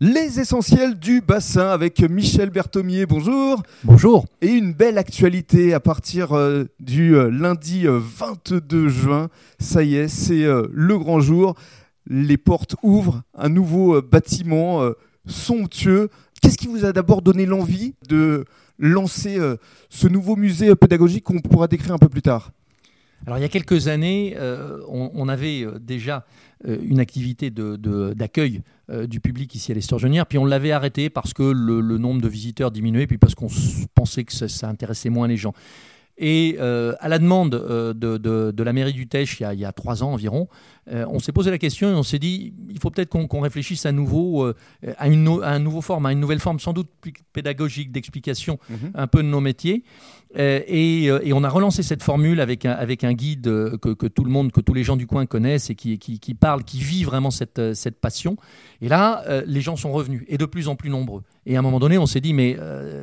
Les essentiels du bassin avec Michel Berthomier, bonjour. Bonjour. Et une belle actualité à partir du lundi 22 juin. Ça y est, c'est le grand jour. Les portes ouvrent, un nouveau bâtiment somptueux. Qu'est-ce qui vous a d'abord donné l'envie de lancer ce nouveau musée pédagogique qu'on pourra décrire un peu plus tard ? Alors, il y a quelques années, on avait déjà une activité d'accueil du public ici à l'Esturgeonière, puis on l'avait arrêtée parce que le nombre de visiteurs diminuait, puis parce qu'on pensait que ça intéressait moins les gens. Et à la demande de la mairie du Teche, il y a 3 ans environ, on s'est posé la question et on s'est dit il faut peut-être qu'on réfléchisse à nouveau à un nouveau format, à une nouvelle forme sans doute plus pédagogique d'explication un peu de nos métiers. Et on a relancé cette formule avec un guide que tous les gens du coin connaissent et qui parle, qui vit vraiment cette passion. Et là, les gens sont revenus et de plus en plus nombreux. Et à un moment donné, on s'est dit mais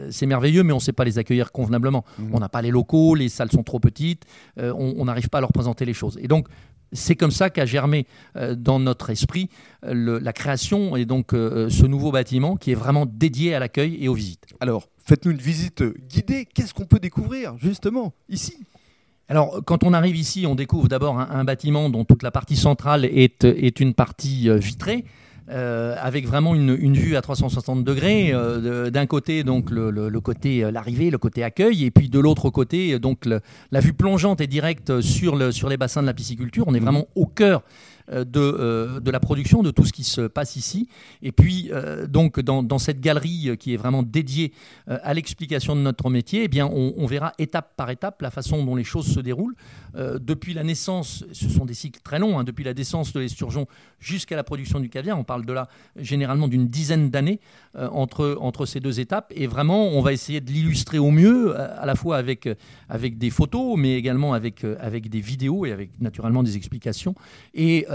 c'est merveilleux, mais on ne sait pas les accueillir convenablement. On n'a pas les locaux. Les salles sont trop petites, on n'arrive pas à leur présenter les choses. Et donc, c'est comme ça qu'a germé dans notre esprit la création et donc ce nouveau bâtiment qui est vraiment dédié à l'accueil et aux visites. Alors, faites-nous une visite guidée. Qu'est-ce qu'on peut découvrir, justement, ici ? Alors, quand on arrive ici, on découvre d'abord un bâtiment dont toute la partie centrale est une partie vitrée. Avec vraiment une vue à 360 degrés, d'un côté donc le côté l'arrivée, le côté accueil, et puis de l'autre côté donc la vue plongeante et directe sur les bassins de la pisciculture. On est vraiment au cœur de la production, de tout ce qui se passe ici. Et puis donc dans cette galerie qui est vraiment dédiée à l'explication de notre métier, eh bien on verra étape par étape la façon dont les choses se déroulent depuis la naissance. Ce sont des cycles très longs, depuis la naissance de l'esturgeon jusqu'à la production du caviar. On parle de là généralement d'une dizaine d'années entre ces deux étapes. Et vraiment, on va essayer de l'illustrer au mieux, à la fois avec des photos, mais également avec des vidéos et avec naturellement des explications. Et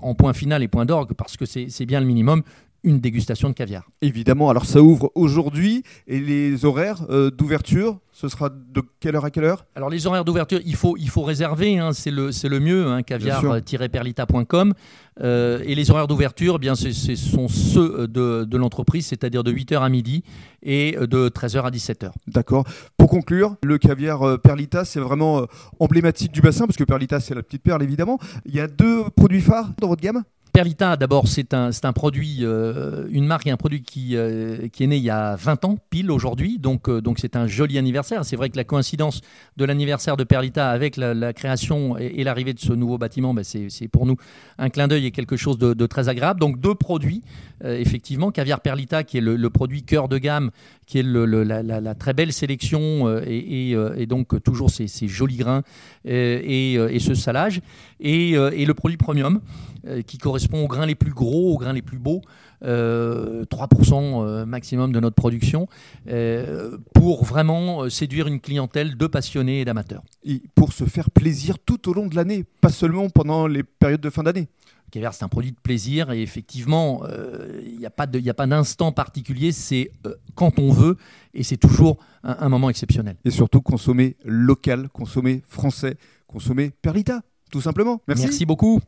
en point final et point d'orgue, parce que c'est bien le minimum, une dégustation de caviar. Évidemment, alors ça ouvre aujourd'hui, et les horaires d'ouverture, ce sera de quelle heure à quelle heure ? Alors les horaires d'ouverture, il faut réserver, c'est le mieux, caviar-perlita.com. Et les horaires d'ouverture, bien, ce sont ceux de l'entreprise, c'est-à-dire de 8h à midi et de 13h à 17h. D'accord. Pour conclure, le caviar Perlita, c'est vraiment emblématique du bassin, parce que Perlita, c'est la petite perle, évidemment. Il y a 2 produits phares dans votre gamme ? Perlita, d'abord, c'est un produit, une marque et un produit qui est né il y a 20 ans, pile aujourd'hui. Donc c'est un joli anniversaire. C'est vrai que la coïncidence de l'anniversaire de Perlita avec la création et l'arrivée de ce nouveau bâtiment, c'est pour nous un clin d'œil et quelque chose de très agréable. Donc 2 produits, effectivement. Caviar Perlita, qui est le produit cœur de gamme, qui est la très belle sélection et donc toujours ces jolis grains et ce salage. Et le produit premium, qui correspond aux grains les plus gros, aux grains les plus beaux, 3% maximum de notre production, pour vraiment séduire une clientèle de passionnés et d'amateurs. Et pour se faire plaisir tout au long de l'année, pas seulement pendant les périodes de fin d'année. Le caviar, c'est un produit de plaisir et effectivement, il n'y a pas d'instant particulier, c'est quand on veut et c'est toujours un moment exceptionnel. Et surtout, consommer local, consommer français, consommer Perlita, tout simplement. Merci beaucoup.